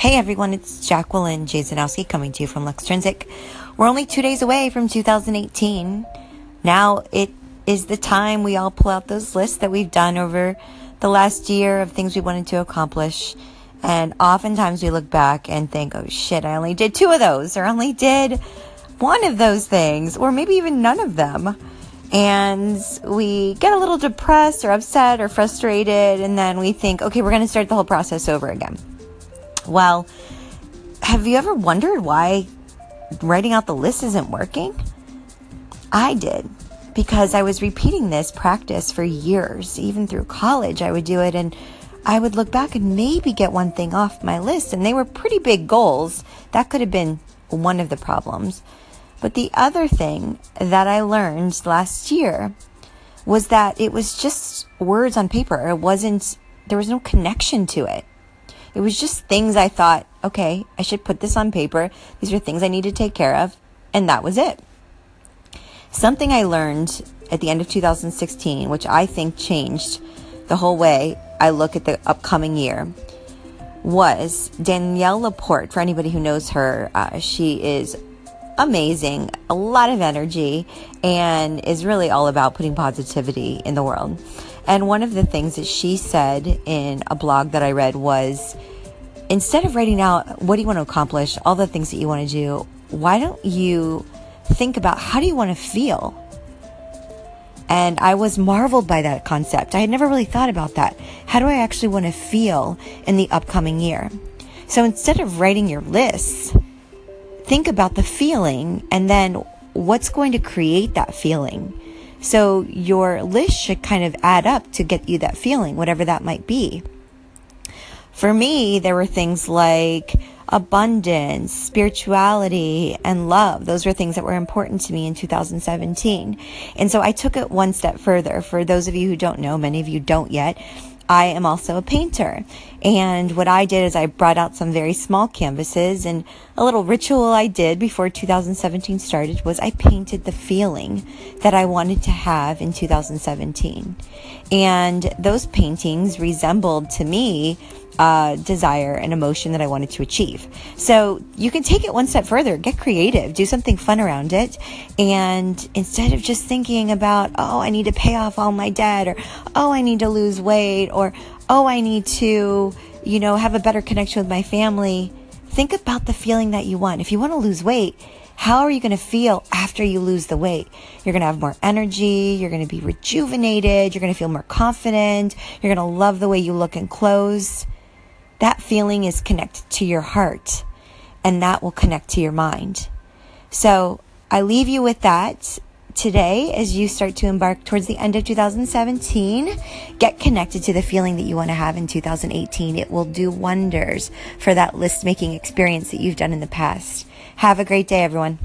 Hey everyone, it's Jacqueline Jasonowski coming to you from Luxtrinsic. We're only 2 days away from 2018. Now it is the time we all pull out those lists that we've done over the last year of things we wanted to accomplish. And oftentimes we look back and think, oh shit, I only did two of those, or only did one of those things, or maybe even none of them. And we get a little depressed or upset or frustrated, and then we think, okay, we're going to start the whole process over again. Well, have you ever wondered why writing out the list isn't working? I did, because I was repeating this practice for years. Even through college, I would do it, and I would look back and maybe get one thing off my list, and they were pretty big goals. That could have been one of the problems. But the other thing that I learned last year was that it was just words on paper. There was no connection to it. It was just things I thought, okay, I should put this on paper. These are things I need to take care of. And that was it. Something I learned at the end of 2016, which I think changed the whole way I look at the upcoming year, was Danielle Laporte. For anybody who knows her, she is amazing, a lot of energy, and is really all about putting positivity in the world. And one of the things that she said in a blog that I read was, instead of writing out what do you want to accomplish, all the things that you want to do, why don't you think about how do you want to feel? And I was marveled by that concept. I had never really thought about that. How do I actually want to feel in the upcoming year? So instead of writing your lists, think about the feeling and then what's going to create that feeling. So your list should kind of add up to get you that feeling, whatever that might be. For me, there were things like abundance, spirituality, and love. Those were things that were important to me in 2017. And so I took it one step further. For those of you who don't know, many of you don't yet, I am also a painter. And what I did is I brought out some very small canvases, and a little ritual I did before 2017 started was I painted the feeling that I wanted to have in 2017. And those paintings resembled to me desire and emotion that I wanted to achieve. So you can take it one step further, get creative, do something fun around it. And instead of just thinking about, oh, I need to pay off all my debt, or, oh, I need to lose weight, or, oh, I need to, have a better connection with my family. Think about the feeling that you want. If you want to lose weight, how are you going to feel after you lose the weight? You're going to have more energy. You're going to be rejuvenated. You're going to feel more confident. You're going to love the way you look in clothes. That feeling is connected to your heart, and that will connect to your mind. So I leave you with that today as you start to embark towards the end of 2017. Get connected to the feeling that you want to have in 2018. It will do wonders for that list-making experience that you've done in the past. Have a great day, everyone.